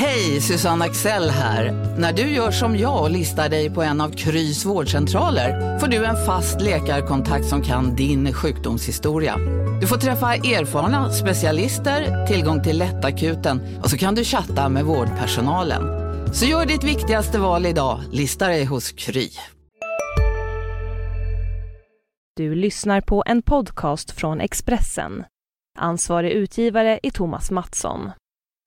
Hej, Susanne Axel här. När du gör som jag och listar dig på en av Krys vårdcentraler får du en fast läkarkontakt som kan din sjukdomshistoria. Du får träffa erfarna specialister, tillgång till lättakuten och så kan du chatta med vårdpersonalen. Så gör ditt viktigaste val idag, listar dig hos Kry. Du lyssnar på en podcast från Expressen. Ansvarig utgivare är Thomas Mattsson.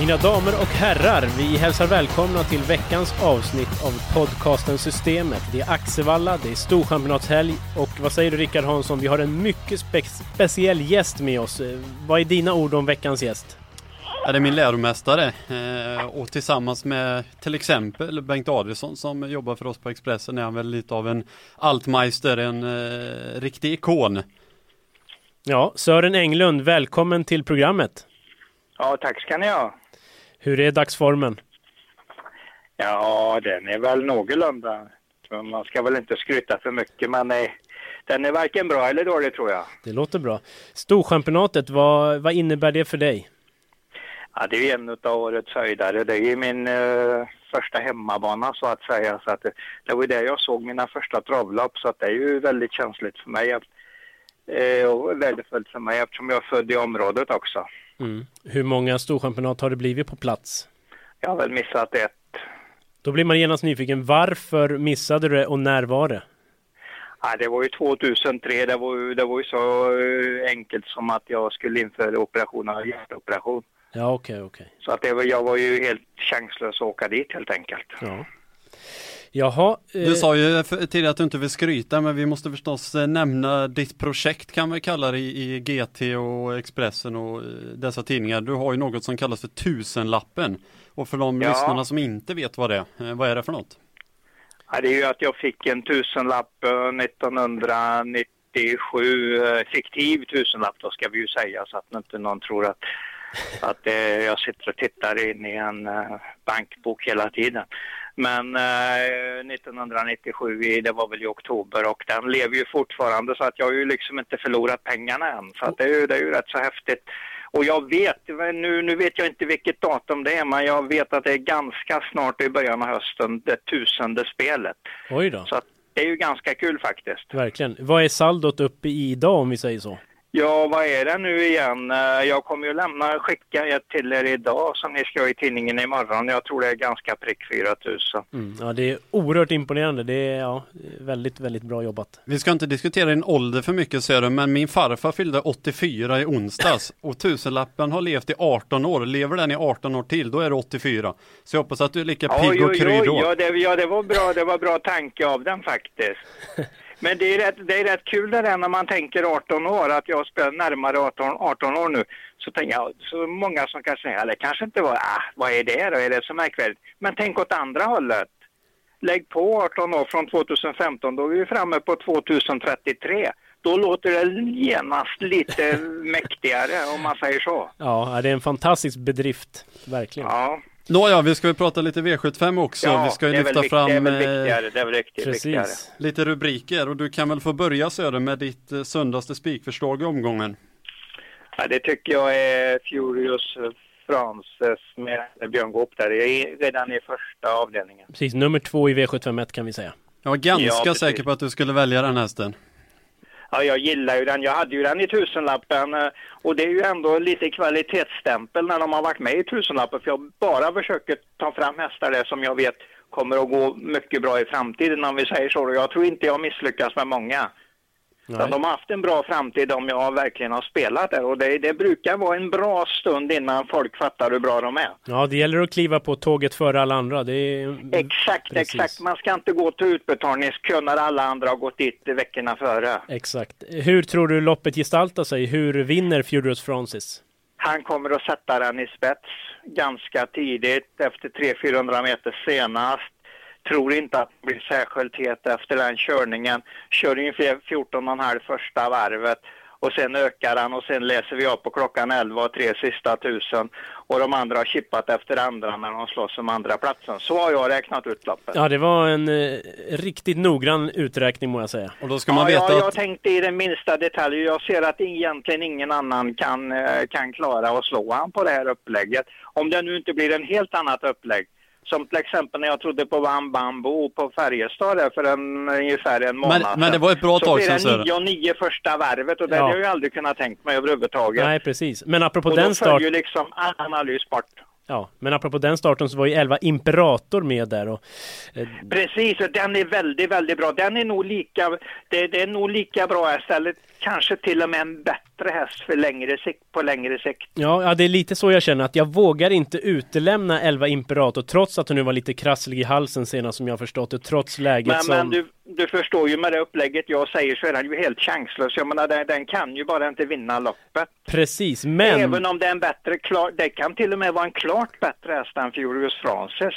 Mina damer och herrar, vi hälsar välkomna till veckans avsnitt av podcasten Systemet. Det är Axevalla, det är Storchampionatshelg och vad säger du Rickard Hansson? Vi har en mycket speciell gäst med oss. Vad är dina ord om veckans gäst? Ja, det är min läromästare och tillsammans med till exempel Bengt Adrisson som jobbar för oss på Expressen är han väl lite av en altmeister, en riktig ikon. Ja, Sören Englund, välkommen till programmet. Ja, tack ska ni ha. Hur är dagsformen? Ja, den är väl någorlunda. Man ska väl inte skryta för mycket, men den är varken bra eller dålig tror jag. Det låter bra. Storchampionatet, vad innebär det för dig? Ja, det är en av årets höjdare. Det är min första hemmabana så att säga. Så att det var där jag såg mina första travlopp, så att det är ju väldigt känsligt för mig. Och värdefullt för mig eftersom jag är född i området också. Mm. Hur många storchampionat har det blivit på plats? Jag har väl missat ett. Då blir man genast nyfiken. Varför missade du det och när var det? Ja, det var ju 2003. Det var ju så enkelt som att jag skulle införa hjärtoperation. Ja, okej. Så att jag var ju helt chanslös att åka dit helt enkelt. Ja. Jaha, du sa ju tidigare att du inte vill skryta, men vi måste förstås nämna ditt projekt kan vi kalla det i GT och Expressen och dessa tidningar. Du har ju något som kallas för Tusenlappen. Och för de lyssnarna som inte vet vad det är, vad är det för något? Ja, det är ju att jag fick en tusenlapp 1997, fiktiv tusenlapp då ska vi ju säga, så att inte någon tror att jag sitter och tittar in i en bankbok hela tiden. Men 1997, det var väl i oktober och den lever ju fortfarande så att jag har ju liksom inte förlorat pengarna än. Så att det är ju rätt så häftigt. Och jag vet, nu vet jag inte vilket datum det är, men jag vet att det är ganska snart i början av hösten, det 1000:e spelet. Oj då. Så att det är ju ganska kul faktiskt. Verkligen. Vad är saldot uppe i idag om vi säger så? Ja, vad är det nu igen? Jag kommer ju skicka ett till er idag som ni ska ha i tidningen imorgon. Jag tror det är ganska prick 4000. Mm, ja, det är oerhört imponerande. Det är väldigt, väldigt bra jobbat. Vi ska inte diskutera din ålder för mycket, Sören, men min farfar fyllde 84 i onsdags. Och tusenlappen har levt i 18 år. Lever den i 18 år till, då är det 84. Så jag hoppas att du är lika pigg och kry då. Ja, det var bra. Det var bra tanke av den faktiskt. Men det är rätt kul det där när man tänker 18 år, att jag spelar närmare 18 år nu. Så tänker jag, så många som kanske säger, eller kanske inte var, vad är det då? Är det så märkvärdigt? Men tänk åt andra hållet. Lägg på 18 år från 2015, då är vi framme på 2033. Då låter det genast lite mäktigare om man säger så. Ja, det är en fantastisk bedrift, verkligen. Ja. Nåja, vi ska ju prata lite V75 också. Ja, vi ska ju lyfta fram viktigare. Lite rubriker. Och du kan väl få börja Söder med ditt söndaste spikförslag i omgången. Ja, det tycker jag är Furious Francis med Björn Gåp där. Jag är redan i första avdelningen. Precis, nummer 2 i V75 kan vi säga. Jag var ganska säker på att du skulle välja den hästen. Ja, jag gillar ju den. Jag hade ju den i tusenlappen och det är ju ändå lite kvalitetsstämpel när de har varit med i tusenlappen, för jag bara försöker ta fram hästar där som jag vet kommer att gå mycket bra i framtiden om vi säger så. Och jag tror inte jag misslyckas med många. Så de har haft en bra framtid om jag verkligen har spelat där, och det brukar vara en bra stund innan folk fattar hur bra de är. Ja, det gäller att kliva på tåget före alla andra. Det är... Exakt. Man ska inte gå till utbetalningskön när alla andra har gått dit veckorna före. Exakt. Hur tror du loppet gestaltar sig? Hur vinner Furious Francis? Han kommer att sätta den i spets ganska tidigt, efter 300-400 meter senast. Tror inte att det blir särskilt het efter den körningen. Körde ju 14,5 första varvet. och sen ökar han och sen läser vi upp på klockan 11 och 3 sista 1000 och de andra har chippat efter andra när de slåss om andra platsen. Så har jag räknat ut loppet. Ja, det var en riktigt noggrann uträkning må jag säga. Och då ska man veta jag tänkte i den minsta detalj. Jag ser att egentligen ingen annan kan klara och slå han på det här upplägget. Om det nu inte blir en helt annat upplägg. Som till exempel när jag trodde på Bambambo på Färjestad där för ungefär en månad sedan. Men det var ett bra tag sedan. Så blir det 9 första varvet och det hade jag ju aldrig kunnat tänkt mig överhuvudtaget. Nej, precis. Men apropå den starten... Och då följer liksom analys bort. Ja, men apropå den starten så var ju Elva Imperator med där. Och, precis, och den är väldigt, väldigt bra. Den är nog lika... Det är nog lika bra häst, eller kanske till och med en bättre häst på längre sikt. Ja, det är lite så jag känner att jag vågar inte utelämna Elva Imperator trots att hon nu var lite krasslig i halsen senast som jag förstått det, trots läget som... Men du förstår ju med det upplägget jag säger så är den ju helt chanslös. Jag menar, den kan ju bara inte vinna loppet. Precis, men... Även om det är en bättre... Det kan till och med vara en klart bättre häst än Furious Francis.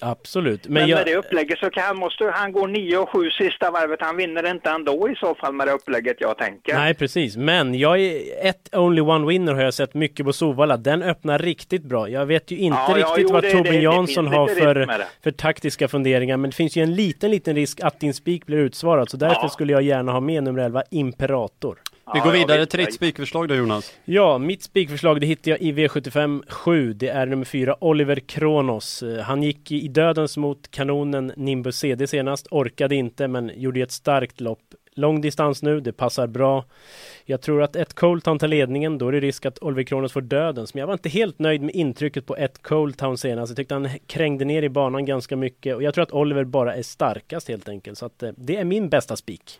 Absolut. Men med det upplägget så måste han gå 9-7 sista varvet. Han vinner inte ändå i så fall med det upplägget jag tänker. Nej, precis. Men jag är ett only one winner har jag sett mycket på Sovalla. Den öppnar riktigt bra. Jag vet ju inte vad Torbjörn Jansson har för taktiska funderingar. Men det finns ju en liten risk att din spik blir utsvarad. Så därför skulle jag gärna ha med nummer 11, Imperator. Vi går vidare till ditt spikförslag då, Jonas. Ja, mitt spikförslag det hittar jag i V75 7. Det är nummer 4, Oliver Kronos. Han gick i dödens mot kanonen Nimbus CD senast. Orkade inte, men gjorde ett starkt lopp. Lång distans nu, det passar bra. Jag tror att ett Cold Town tar ledningen. Då är det risk att Oliver Kronos får dödens. Men jag var inte helt nöjd med intrycket på ett Cold Town senast. Jag tyckte han krängde ner i banan ganska mycket. Och jag tror att Oliver bara är starkast helt enkelt. Så att, det är min bästa spik.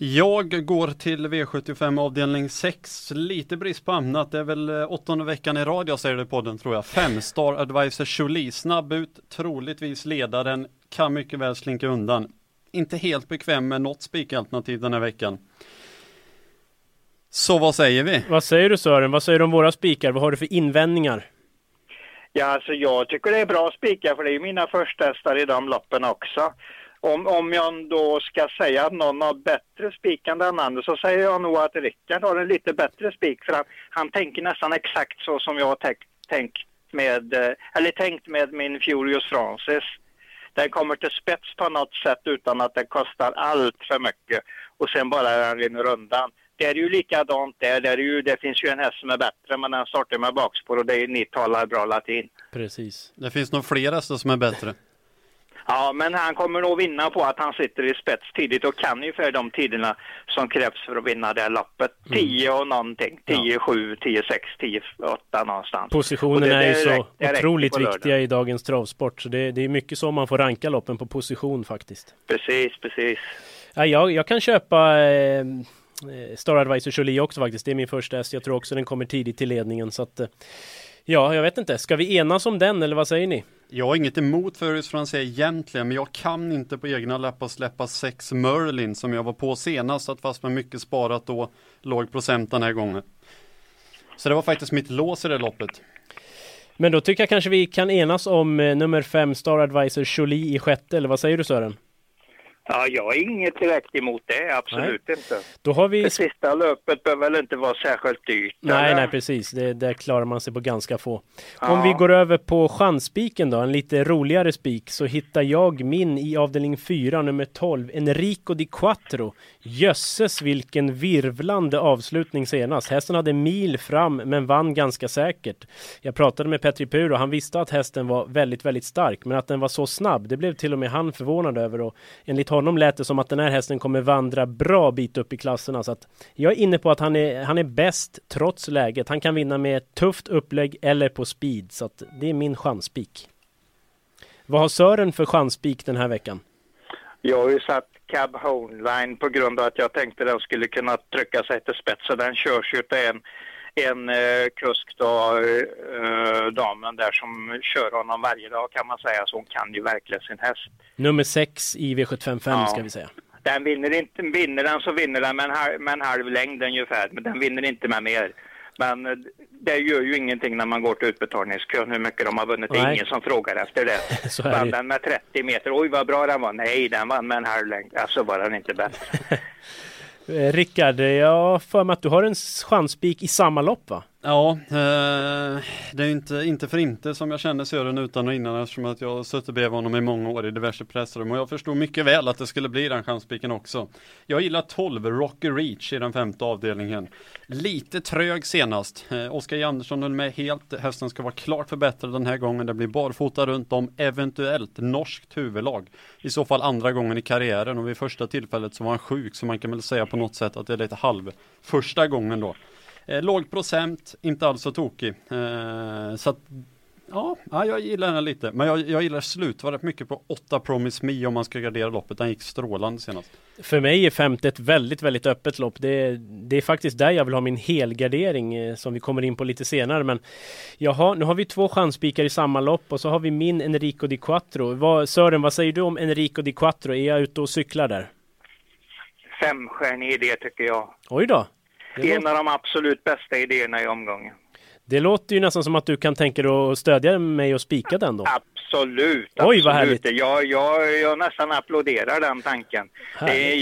Jag går till V75 avdelning 6. Lite brist på annat. Det är väl 8:e veckan i rad jag säger det på den tror jag. 5-star advisor Jolie. Snabb ut. Troligtvis ledaren. Kan mycket väl slinka undan. Inte helt bekväm med något spikalternativ den här veckan. Så vad säger vi? Vad säger du Sören? Vad säger du om våra spikar? Vad har du för invändningar? Ja, alltså jag tycker det är bra spikar för det är ju mina första hästar i de loppen också. Om jag då ska säga att någon har bättre spik än den andra så säger jag nog att Rickard har en lite bättre spik för han tänker nästan exakt så som jag har tänkt med min Furious Francis. Den kommer till spets på något sätt utan att det kostar allt för mycket och sen bara den rinner undan. Det är ju likadant där. Det finns ju en häst som är bättre men den startar med bakspår och ni talar bra latin. Precis. Det finns nog fler hästar som är bättre. Ja, men han kommer nog vinna på att han sitter i spets tidigt och kan ju för de tiderna som krävs för att vinna det här loppet. 10 och någonting. 10, 7, 10, 6, 10, 8 någonstans. Positionerna är ju så otroligt viktiga i dagens travsport. Så det är mycket så man får ranka loppen på position faktiskt. Precis. Ja, jag kan köpa... Star Advisor Jolie också faktiskt. Det är min första häst. Jag tror också den kommer tidigt till ledningen. Så att, ja, jag vet inte. Ska vi enas om den eller vad säger ni? Jag har inget emot Furious Francis egentligen, men jag kan inte på egna läppar släppa 6 Merlin som jag var på senast, att fast med mycket sparat då låg procent den här gången. Så det var faktiskt mitt lås i det loppet. Men då tycker jag kanske vi kan enas om nummer 5 Star Advisor Jolie i 6, eller vad säger du Sören? Ja, jag är inget direkt emot det, absolut inte. Då har vi... Det sista löpet behöver väl inte vara särskilt dyrt? Nej, precis. Där klarar man sig på ganska få. Ja. Om vi går över på chansspiken då, en lite roligare spik, så hittar jag min i avdelning 4, nummer 12, Enrico Di Quattro. Jösses, vilken virvlande avslutning senast. Hästen hade mil fram, men vann ganska säkert. Jag pratade med Petri Pur och han visste att hästen var väldigt, väldigt stark, men att den var så snabb, det blev till och med han förvånad över och enligt honom lät det som att den här hästen kommer vandra bra bit upp i klasserna. Så att jag är inne på att han är bäst trots läget. Han kan vinna med ett tufft upplägg eller på speed. Så att det är min chanspik. Vad har Sören för chanspik den här veckan? Jag har ju satt Cab Homeline på grund av att jag tänkte att den skulle kunna trycka sig till spets. Den körs ju till en kusk då, damen där som kör honom varje dag kan man säga, så hon kan ju verkligen sin häst. Nummer 6 i V755 ska vi säga. Den vinner den men halvlängd ungefär, men den vinner inte med mer. Men det gör ju ingenting när man går till utbetalningskön hur mycket de har vunnit. Det är ingen som frågar efter det. Så vann den med 30 meter. Oj vad bra den var. Nej, den vann med en halvlängd. Alltså var den inte bättre. Rickard, jag för mig att du har en chansspik i samma lopp, va? Ja, det är ju inte för inte som jag kände Sören utan och innan, eftersom att jag suttit bredvid honom i många år i diverse pressrum, och jag förstod mycket väl att det skulle bli den chansspiken också. Jag gillar 12 Rocky Reach i den femte avdelningen. Lite trög senast. Oskar Andersson höll med helt. Hästen ska vara klart förbättrad den här gången. Det blir barfota runt om, eventuellt norskt huvudlag. I så fall andra gången i karriären, och vid första tillfället så var han sjuk, så man kan väl säga på något sätt att det är lite halv första gången då. Låg procent, inte alls så tokig. Så att, ja, jag gillar den lite. Men jag gillar slutvarvet mycket på 8 Promise Me om man ska gradera loppet. Den gick strålande senast. För mig är 50 ett väldigt, väldigt öppet lopp. Det är faktiskt där jag vill ha min helgardering som vi kommer in på lite senare. Men nu har vi 2 chansspikar i samma lopp, och så har vi min Enrico Di Quattro. Sören, vad säger du om Enrico Di Quattro? Är jag ute och cyklar där? 5-stjärnig idé tycker jag. Oj då. En av de absolut bästa idéerna i omgången. Det låter ju nästan som att du kan tänka dig att stödja mig och spika den då. Absolut. Oj, vad härligt. Jag nästan applåderar den tanken.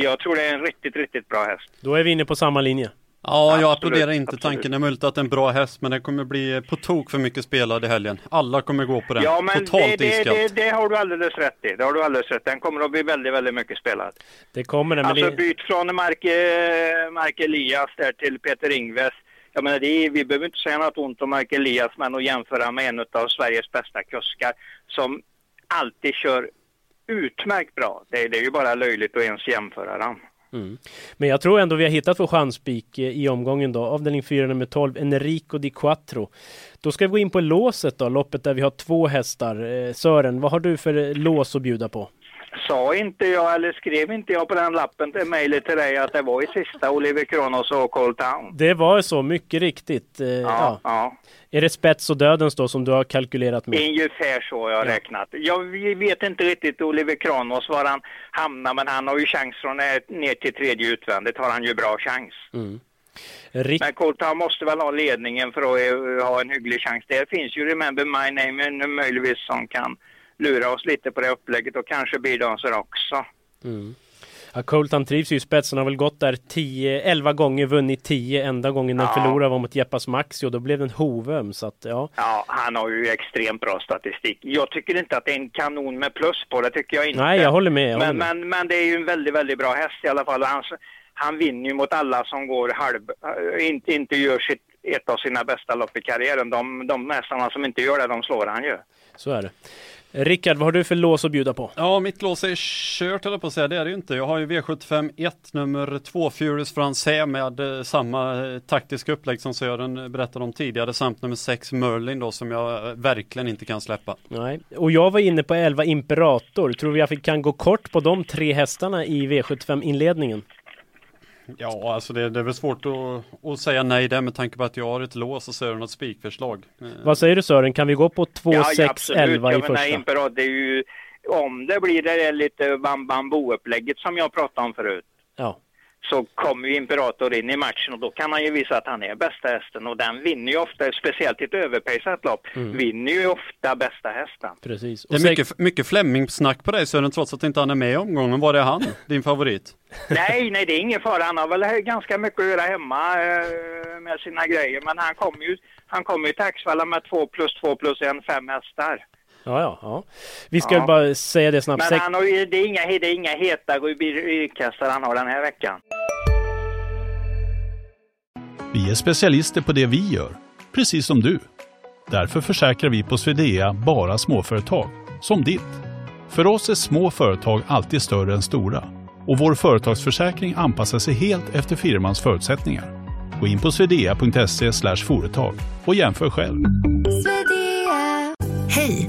Jag tror det är en riktigt, riktigt bra häst. Då är vi inne på samma linje. Ja, jag applåderar inte tanken. Det är möjligt att det är en bra häst, men det kommer bli på tok för mycket spelade i helgen. Alla kommer gå på den. Ja, men det har du alldeles rätt i. Det har du alldeles rätt. Den kommer att bli väldigt, väldigt mycket spelad. Det kommer den. Alltså byt från Mark Elias där till Peter Ingves. Jag menar, vi behöver inte säga något ont om Mark Elias, men att jämföra med en av Sveriges bästa kuskar som alltid kör utmärkt bra. Det är ju bara löjligt att ens jämföra dem. Mm. Men jag tror ändå vi har hittat för chansspik i omgången då. Avdelning 4 nummer 12 Enrico Di Quattro. Då ska vi gå in på låset då, loppet där vi har 2 hästar. Sören, vad har du för lås att bjuda på? Sa inte jag, eller skrev inte jag på den lappen till mejlet till dig att det var i sista Oliver Kronos och Cold Town? Det var så, mycket riktigt. Ja. Är det spets och dödens då som du har kalkylerat med? Ungefär så jag har räknat. Jag vet inte riktigt Oliver Kronos var han hamnar, men han har ju chans från ner till tredje utvändigt har han ju bra chans. Mm. Men Cold Town måste väl ha ledningen för att ha en hygglig chans. Där finns ju Remember My Name möjligtvis som kan lura oss lite på det upplägget, och kanske bidanser också. Mm. Ja, Cold Town trivs ju i spetsen, har väl gått där 11 gånger, vunnit 10, enda gången den förlorade var mot Jeppas Maxi, och då blev den hovöm, så att ja. Ja, han har ju extremt bra statistik. Jag tycker inte att det är en kanon med plus på det, tycker jag inte. Nej, jag håller med. Men det är ju en väldigt, väldigt bra häst i alla fall. Han vinner ju mot alla som går inte gör ett av sina bästa lopp i karriären. De nästarna som inte gör det, de slår han ju. Så är det. Rickard, vad har du för lås att bjuda på? Ja, mitt lås är kört, eller på att säga. Det är det ju inte. Jag har ju V75-1, nummer 2, Furious Francis med samma taktiska upplägg som Sören berättade om tidigare, samt nummer 6, Merlin då, som jag verkligen inte kan släppa. Nej, och jag var inne på 11 Imperator. Tror vi jag kan gå kort på de 3 hästarna i V75-inledningen? Ja, alltså det är väl svårt att säga nej där med tanke på att jag har ett lås och Sören har ett spikförslag. Vad säger du, Sören? Kan vi gå på 2, 6, 11 i första? Imperator, det är ju, om det blir det lite Bambambo-upplägget som jag pratade om förut. Ja. Så kommer ju Imperator in i matchen, och då kan han ju visa att han är bästa hästen, och den vinner ju ofta, speciellt i ett överpejsat lopp, vinner ju ofta bästa hästen. Precis. Och det är mycket Flemming-snack på dig, Sören, trots att inte han är med i omgången. Var det han, din favorit? Nej, det är ingen fara. Han har väl ganska mycket att göra hemma med sina grejer, men han kommer ju till Axevalla med 2+2+1, 5 hästar. Ja. Vi ska bara säga det snabbt. Men han har ju, det är inga heta rubrikastare han har den här veckan. Vi är specialister på det vi gör, precis som du. Därför försäkrar vi på Swedea bara småföretag, som ditt. För oss är små företag alltid större än stora. Och vår företagsförsäkring anpassar sig helt efter firmans förutsättningar. Gå in på swedea.se/företag och jämför själv. Hej,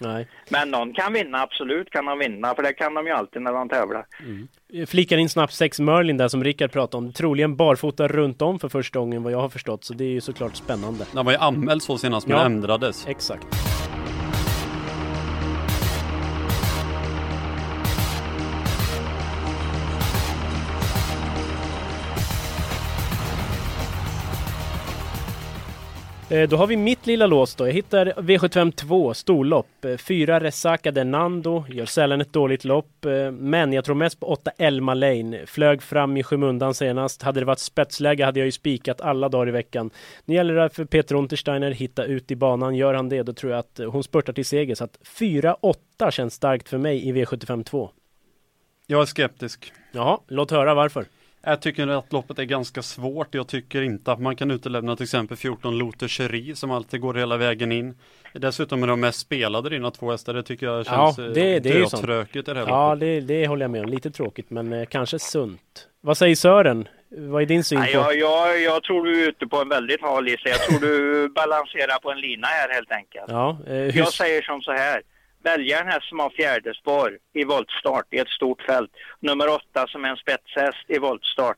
Nej. Men någon kan vinna, absolut kan de vinna, för det kan de ju alltid när de tävlar. Flikar in snabbt 6 Merlin där som Rickard pratade om, troligen barfota runt om för första gången vad jag har förstått, så det är ju såklart spännande. Den var ju anmäld så senast, men ändrades. Exakt. Då har vi mitt lilla lås då. Jag hittar V752, storlopp. 4 Resaka Denando, gör sällan ett dåligt lopp. Men jag tror mest på 8 Elma Lane. Flög fram i skymundan senast. Hade det varit spetsläge hade jag ju spikat alla dagar i veckan. Nu gäller det för Peter Untersteiner hitta ut i banan. Gör han det, då tror jag att hon spurtar till seger. Så att 4-8 känns starkt för mig i V752. Jag är skeptisk. Jaha, låt höra varför. Jag tycker att loppet är ganska svårt. Jag tycker inte att man kan utelämna till exempel 14 Lothar Cherie som alltid går hela vägen in. Dessutom är de mest spelade dina två hästar. Det tycker jag känns trökigt i det här loppet. Ja, det håller jag med om. Lite tråkigt, men kanske sunt. Vad säger Sören? Vad är din syn på? Jag tror du är ute på en väldigt hal lista. Jag tror du balanserar på en lina här helt enkelt. Ja, jag säger som så här. Välja den här som har fjärde spår i voltstart i ett stort fält. Nummer 8 som är en spetshäst i voltstart.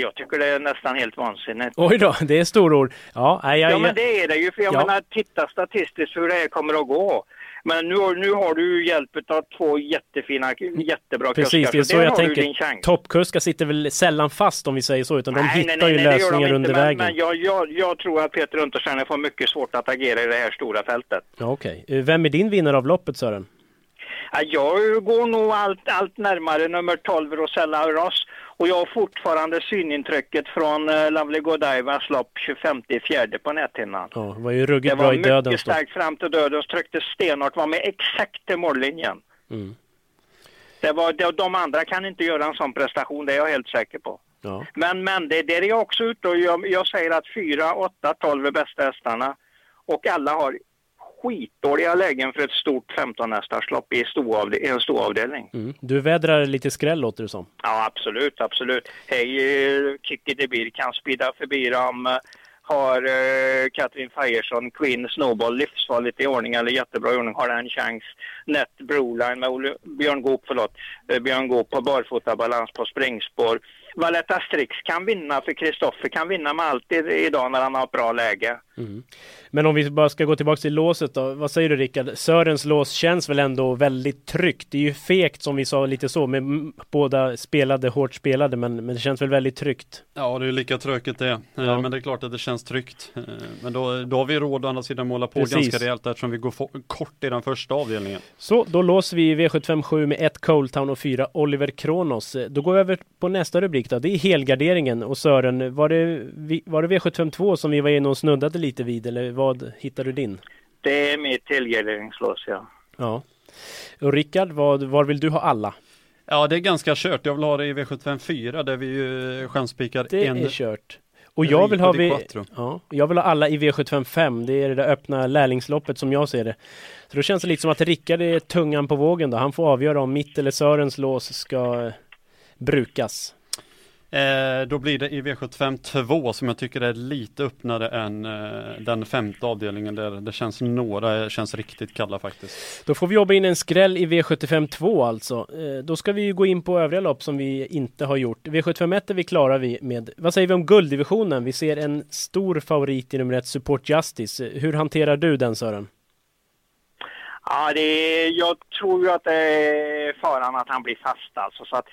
Jag tycker det är nästan helt vansinnigt. Oj då, det är storord. Ja, men det är det ju. För jag menar, titta statistiskt hur det kommer att gå. Men nu har du hjälp av 2 jättebra kuskar. Precis, det är så jag tänker. Toppkuskar sitter väl sällan fast om vi säger så, utan de hittar ju lösningar under vägen. Men jag tror att Peter Untersteiner får mycket svårt att agera i det här stora fältet. Okej. Vem är din vinnare av loppet, Sören? Jag går nog allt närmare nummer 12 Rosella Ross. Och jag har fortfarande synintrycket från Lovely Godiva's lopp 25/4 på näthinnan. Ja, det var ju ruggigt bra i döden. Det var mycket starkt fram till döden, tryckte stenhårt, var med exakt till mållinjen. Mm. De andra kan inte göra en sån prestation, det är jag helt säker på. Ja. Men det är jag också ute och jag säger att 4, 8, 12 är bästa hästarna. Och alla har skitdåliga lägen för ett stort 15-hästarslopp i en stor avdelning. Mm. Du vädrar lite skräll, låter det som. Ja, absolut. Kicki de Bir kan spida förbi dem. Har Katrin Fajersson, Queen Snowball, livsfarligt i ordning eller jättebra i ordning, har en chans. Nett Broline med Björn Gåp på barfotabalans på springspår. Valletta Strix kan vinna, för Kristoffer kan vinna med alltid idag när han har bra läge. Mm. Men om vi bara ska gå tillbaka till låset då, vad säger du Rickard? Sörens lås känns väl ändå väldigt tryggt. Det är ju fekt som vi sa lite så, med båda hårt spelade, men det känns väl väldigt tryggt. Ja, det är ju lika tröket det. Ja. Men det är klart att det känns tryggt. Men då har vi råd å andra sidan måla på ganska rejält eftersom vi går kort i den första avdelningen. Så, då låser vi V757 med 1 Cold Town och 4 Oliver Kronos. Då går vi över på nästa rubrik. Det är helgarderingen. Och Sören, var det V752 som vi var inne och snuddade lite vid, eller vad hittar du din? Det är mitt helgarderingslås, ja. Och Rickard, var vill du ha alla? Ja, det är ganska kört. Jag vill ha det i V754 där vi ju chanspikar det är kört. Och jag vill ha alla i V755. Det är det där öppna lärlingsloppet som jag ser det. Så då känns det lite som att Rickard är tungan på vågen då. Han får avgöra om mitt eller Sörens lås ska brukas. Då blir det i V75 2 som jag tycker är lite öppnare än den femte avdelningen där det känns känns riktigt kalla faktiskt. Då får vi jobba in en skräll i V75 2 alltså. Då ska vi ju gå in på övriga lopp som vi inte har gjort. V75 1 klarar vi med. Vad säger vi om gulddivisionen? Vi ser en stor favorit i nummer 1 Support Justice. Hur hanterar du den, Sören? Ja, jag tror ju att det är faran att han blir fast alltså, så att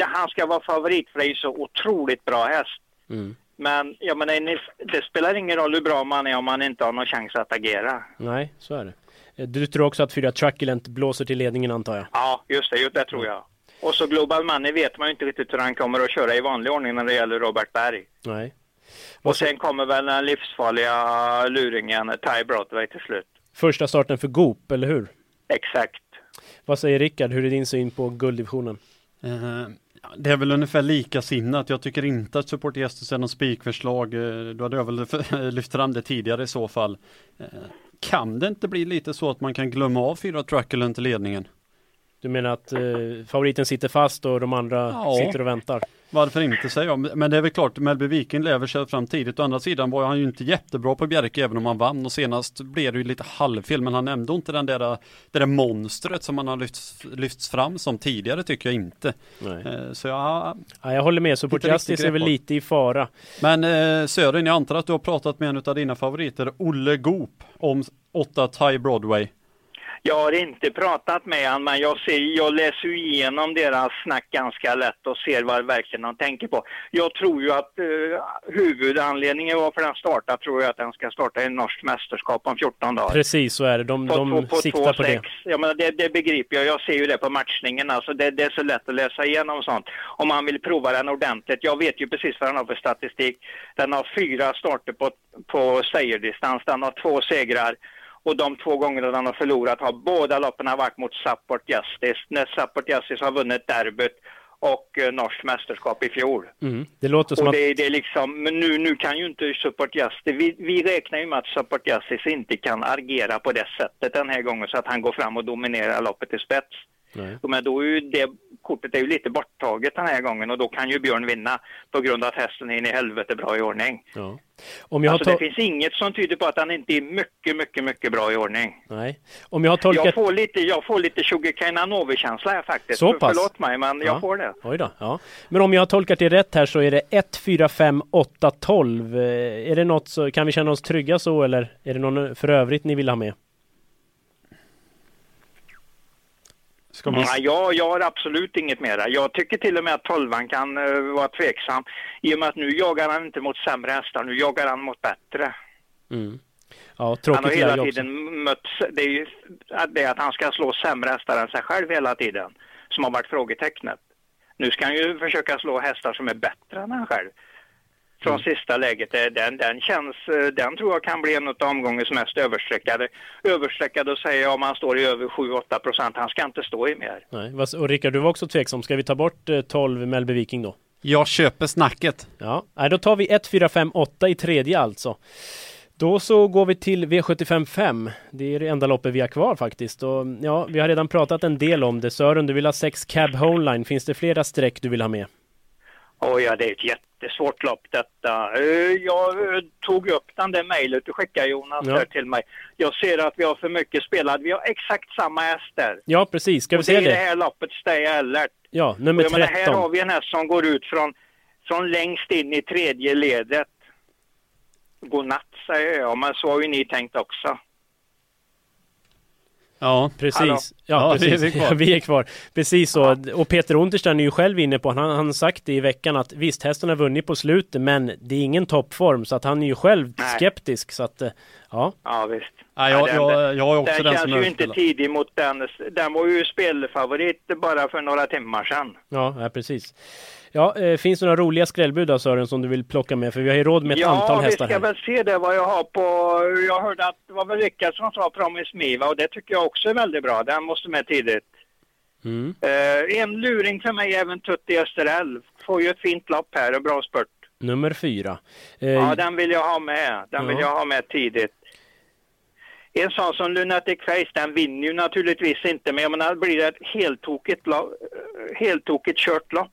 han ska vara favorit för det är så otroligt bra häst. Mm. Men jag menar, det spelar ingen roll hur bra man är om man inte har någon chans att agera. Nej, så är det. Du tror också att 4 Truculent blåser till ledningen, antar jag? Ja, just det. Det tror jag. Och så Global Money vet man ju inte riktigt hur han kommer att köra i vanlig ordning när det gäller Robert Berg. Nej. Och sen kommer väl den livsfarliga luringen Tai Brotovic till slut. Första starten för Goop, eller hur? Exakt. Vad säger Rickard? Hur är din syn på gulddivisionen? Det är väl ungefär likasinnat. Jag tycker inte att Support Justice är någon spikförslag. Då hade jag väl lyft fram det tidigare i så fall. Kan det inte bli lite så att man kan glömma av 4 Truculent till ledningen? Du menar att favoriten sitter fast och de andra sitter och väntar? Varför inte, säger jag. Men det är väl klart, Melby Viking lever sig fram tidigt. Å andra sidan var han ju inte jättebra på Bjerke även om han vann. Och senast blev det ju lite halvfel. Men han nämnde inte det där monstret som han har lyfts fram som tidigare, tycker jag inte. Nej. Så jag håller med. Support Justice är väl lite i fara. Men Sören, jag antar att du har pratat med en av dina favoriter, Olle Goop, om 8 Thai Broadway. Jag har inte pratat med han, men jag läser igenom deras snack ganska lätt och ser vad verkligen de tänker på. Jag tror ju att huvudanledningen varför den startar, tror jag att den ska starta i norskt mästerskap om 14 dagar. Precis, så är det. De siktar på det. Ja, men det begriper jag. Jag ser ju det på matchningen. Alltså det är så lätt att läsa igenom sånt. Om man vill prova den ordentligt. Jag vet ju precis vad den har för statistik. Den har 4 starter på segerdistans. Den har 2 segrar. Och de 2 gångerna han har förlorat har båda loppen varit mot Support Justice. När Support Justice har vunnit derbyt och norskt mästerskap i fjol. Mm. Det låter som och det är liksom, men nu kan ju inte Support Justice. Vi räknar ju med att Support Justice inte kan agera på det sättet den här gången så att han går fram och dominerar loppet i spets. Nej. Men då är ju det kortet är ju lite borttaget den här gången och då kan ju Björn vinna på grund av att hästen är in i helvete bra i ordning. Ja. Om jag alltså, det finns inget som tyder på att han inte är mycket, mycket, mycket bra i ordning. Nej. Om jag har tolkat... Jag får lite Sugarcane-Hanover-känsla här faktiskt. Så pass. Förlåt mig, men jag får det. Oj då, ja. Men om jag har tolkat det rätt här så är det 1, 4, 5, 8, 12. Är det något så... Kan vi känna oss trygga så eller är det någon för övrigt ni vill ha med? Jag har absolut inget mera. Jag tycker till och med att 12:an kan vara tveksam. I och med att nu jagar han inte mot sämre hästar, nu jagar han mot bättre. Mm. Ja, han har hela tiden mött... Det är ju det att han ska slå sämre hästar än sig själv hela tiden, som har varit frågetecknet. Nu ska han ju försöka slå hästar som är bättre än han själv. Från sista läget, den tror jag kan bli en av omgångens mest översträckade. Översträckade och säger om han står i över 7-8%, han ska inte stå i mer. Nej, och Rickard, du var också tveksam. Ska vi ta bort 12 Mellby Viking då? Jag köper snacket. Ja, nej, då tar vi 1-4-5-8 i tredje alltså. Då så går vi till V75-5. Det är det enda loppet vi har kvar faktiskt. Och, ja, vi har redan pratat en del om det. Sören, du vill ha 6 Cab Home Line. Finns det flera streck du vill ha med? Oh, ja, det är ett jättesvårt lopp detta. Jag tog upp den där mejlet du skickade Jonas där till mig. Jag ser att vi har för mycket spelad. Vi har exakt samma hästar. Ja, precis. Ska vi se det? Det är det här loppet Stay Alert. Ja, nummer 13. Men här har vi en häst som går ut från längst in i tredje ledet. Godnatt säger jag, men så har ju ni tänkt också. Ja, precis. Ja, precis. Vi är kvar. Precis så. Och Peter Untersteiner är ju själv inne på, han sagt det i veckan att visst, hästen har vunnit på slutet, men det är ingen toppform, så att han är ju själv skeptisk. Så att, ja. Ja, visst. Ja, jag är också den känns som ju inte tidig mot den. Den var ju spelfavorit bara för några timmar sedan. Ja, precis. Ja, finns det några roliga skrällbud av Sören som du vill plocka med? För vi har ju råd med ett antal hästar. Ja, vi ska väl se det vad jag har på... Jag hörde att det var väl Rickard som sa Promise Me, och det tycker jag också är väldigt bra. Den måste med tidigt. Mm. En luring för mig även Tutti Österälv. Får ju ett fint lopp här och bra spurt. Nummer 4. Ja, den vill jag ha med. Den vill jag ha med tidigt. En sån som Lunatic Face, den vinner ju naturligtvis inte. Men jag menar, det blir ett helt tokigt kört lopp.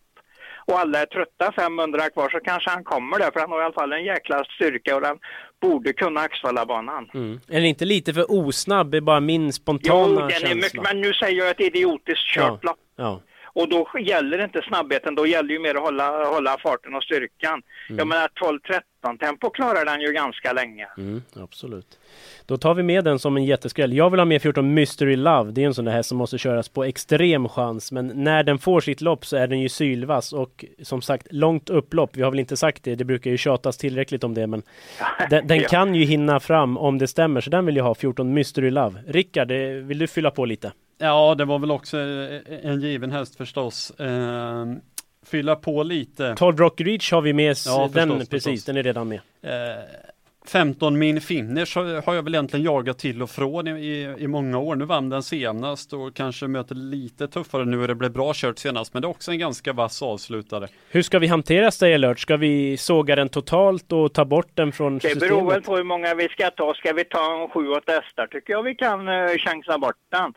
Och alla är trötta, 500 kvar, så kanske han kommer där. För han har i alla fall en jäkla styrka och han borde kunna axla banan. Mm. Är det inte lite för osnabb? Det är bara min spontana känsla. Är mycket, men nu säger jag ett idiotiskt körtlopp. Ja. Och då gäller det inte snabbheten. Då gäller ju mer att hålla farten och styrkan. Mm. Jag menar 12-13 tempo klarar den ju ganska länge. Mm, absolut. Då tar vi med den som en jätteskräll. Jag vill ha med 14 Mystery Love. Det är en sån där här som måste köras på extrem chans. Men när den får sitt lopp så är den ju sylvass. Och som sagt, långt upplopp. Vi har väl inte sagt det. Det brukar ju tjatas tillräckligt om det. Men den kan ju hinna fram om det stämmer. Så den vill jag ha, 14 Mystery Love. Rickard, vill du fylla på lite? Ja, det var väl också en given häst förstås. Fylla på lite. 12 Rock Ridge har vi med. Ja, precis, den är redan med. 15 Min Finish har jag väl egentligen jagat till och från i många år. Nu vann den senast och kanske möter lite tuffare nu när det blev bra kört senast. Men det är också en ganska vass avslutare. Hur ska vi hantera Stay Alert? Ska vi såga den totalt och ta bort den från systemet? Det beror väl på hur många vi ska ta. Ska vi ta 7-8 hästar tycker jag vi kan chansa bort den.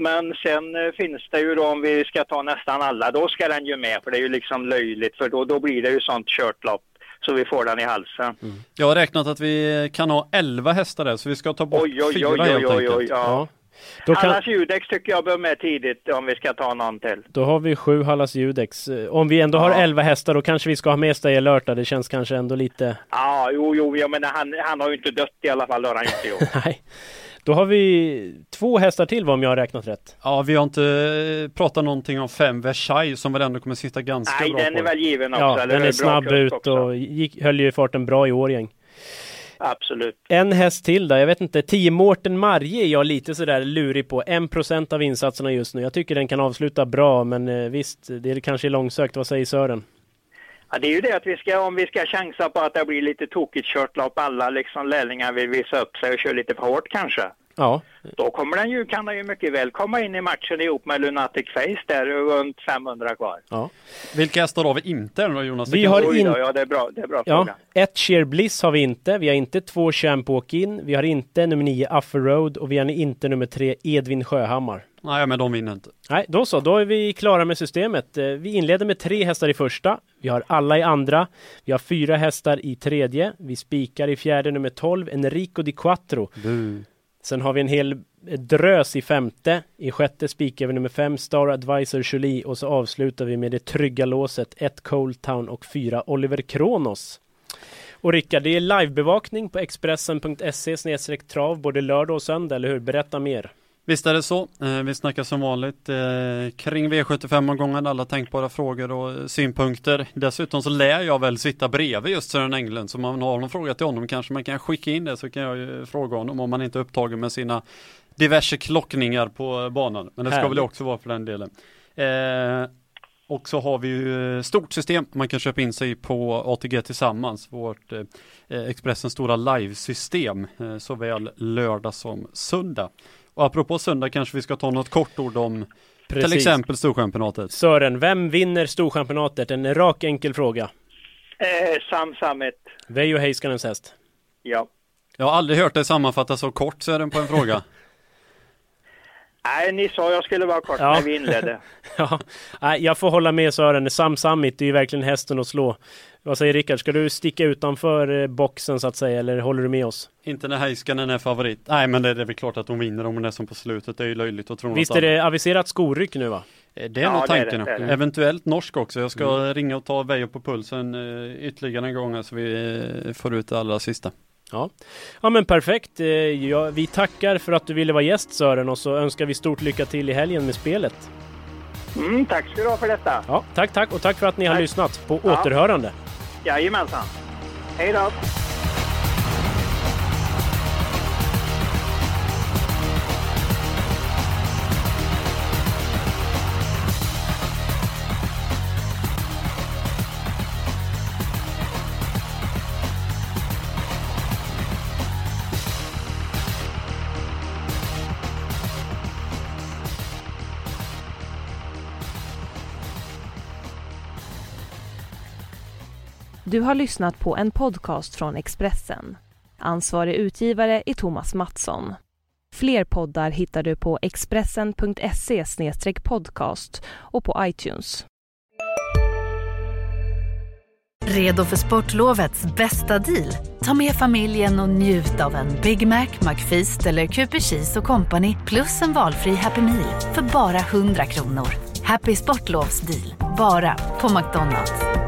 Men sen finns det ju då, om vi ska ta nästan alla, då ska den ju med. För det är ju liksom löjligt, för då blir det ju sånt kört lopp. Så vi får den i halsen. Mm. Jag har räknat att vi kan ha 11 hästar där, så vi ska ta bort 4 helt enkelt. Ja. Hallas Ljudex tycker jag bör med tidigt om vi ska ta någon till. Då har vi 7 Hallas Ljudex. Om vi ändå har 11 hästar då kanske vi ska ha med Stay Alert. Det känns kanske ändå lite... Ja, men han har ju inte dött i alla fall. Har han inte gjort. Nej. Då har vi 2 hästar till, vad om jag har räknat rätt. Ja, vi har inte pratat någonting om 5 Versailles som väl ändå kommer sitta ganska bra. Nej, den är väl given också. Ja, eller den är snabb ut också. Och höll ju farten bra i år, gäng. Absolut. En häst till där, jag vet inte. 10 Mårten Marje är jag lite sådär lurig på. 1% av insatserna just nu. Jag tycker den kan avsluta bra, men visst, det är kanske långsökt. Vad säger Sören? Ja, det är ju det att om vi ska chansa på att det blir lite tokigt kört lopp, alla liksom lärlingar vill visa upp sig och köra lite för hårt kanske. Ja. Då kommer den ju, kan den ju mycket väl komma in i matchen ihop med Lunatic Face där runt 500 kvar. Ja. Vilka hästar har vi inte då, Jonas? Vi har inte. Ja, det är bra ja. Fråga. 1 Sheer Bliss har vi inte. Vi har inte 2 Champ Walk In. Vi har inte nummer 9 Affer Road och vi har inte nummer 3 Edvin Sjöhammar. Nej, men de vinner inte. Nej, då så. Då är vi klara med systemet. Vi inleder med 3 hästar i första. Vi har alla i andra. Vi har 4 hästar i tredje. Vi spikar i fjärde nummer 12, Enrico Di Quattro. Sen har vi en hel drös i femte. I sjätte spikar vi nummer 5, Star Advisor Julie. Och så avslutar vi med det trygga låset, 1 Cold Town och 4 Oliver Kronos. Och Rickard, det är livebevakning på expressen.se/trav både lördag och söndag, eller hur? Berätta mer. Visst är det så. Vi snackar som vanligt kring V75-omgången, alla tänkbara frågor och synpunkter. Dessutom så lär jag väl sitta bredvid just Sören Englund, så om man har någon fråga till honom kanske man kan skicka in det, så kan jag ju fråga honom om man inte är upptagen med sina diverse klockningar på banan. Men det ska väl också vara för den delen. Och så har vi ju stort system. Man kan köpa in sig på ATG Tillsammans, vårt Expressens stora livesystem, såväl lördag som söndag. Och apropå söndag kanske vi ska ta något kort ord om till exempel Storchampionatet. Sören, vem vinner Storchampionatet? En rak enkel fråga. Sam Sammet. Vejo Heiskanens häst. Ja. Jag har aldrig hört dig sammanfatta så kort, Sören, på en fråga. Nej, ni sa jag skulle vara kort när vi inledde. Ja. Nej, jag får hålla med Sören. Sam Sammet är ju verkligen hästen att slå. Vad säger Rickard? Ska du sticka utanför boxen så att säga, eller håller du med oss? Inte när Heiskanen är favorit. Nej, men det är väl klart att hon vinner om hon är som på slutet. Det är ju löjligt att tro. Visst är det aviserat skoryck nu, va? Det är nog tanken. Det är det. Eventuellt norsk också. Jag ska ringa och ta Vejo på pulsen ytterligare en gång så vi får ut det allra sista. Ja, men perfekt. Vi tackar för att du ville vara gäst, Sören, och så önskar vi stort lycka till i helgen med spelet. Tack ska du ha för detta. Ja, tack. Och tack för att ni har lyssnat. På återhörande. Jajamensan. Hej då. Du har lyssnat på en podcast från Expressen. Ansvarig utgivare är Thomas Mattsson. Fler poddar hittar du på expressen.se/podcast och på iTunes. Redo för sportlovets bästa deal? Ta med familjen och njut av en Big Mac, McFeast eller Cooper Cheese och Company plus en valfri Happy Meal för bara 100 kronor. Happy Sportlovs deal, bara på McDonald's.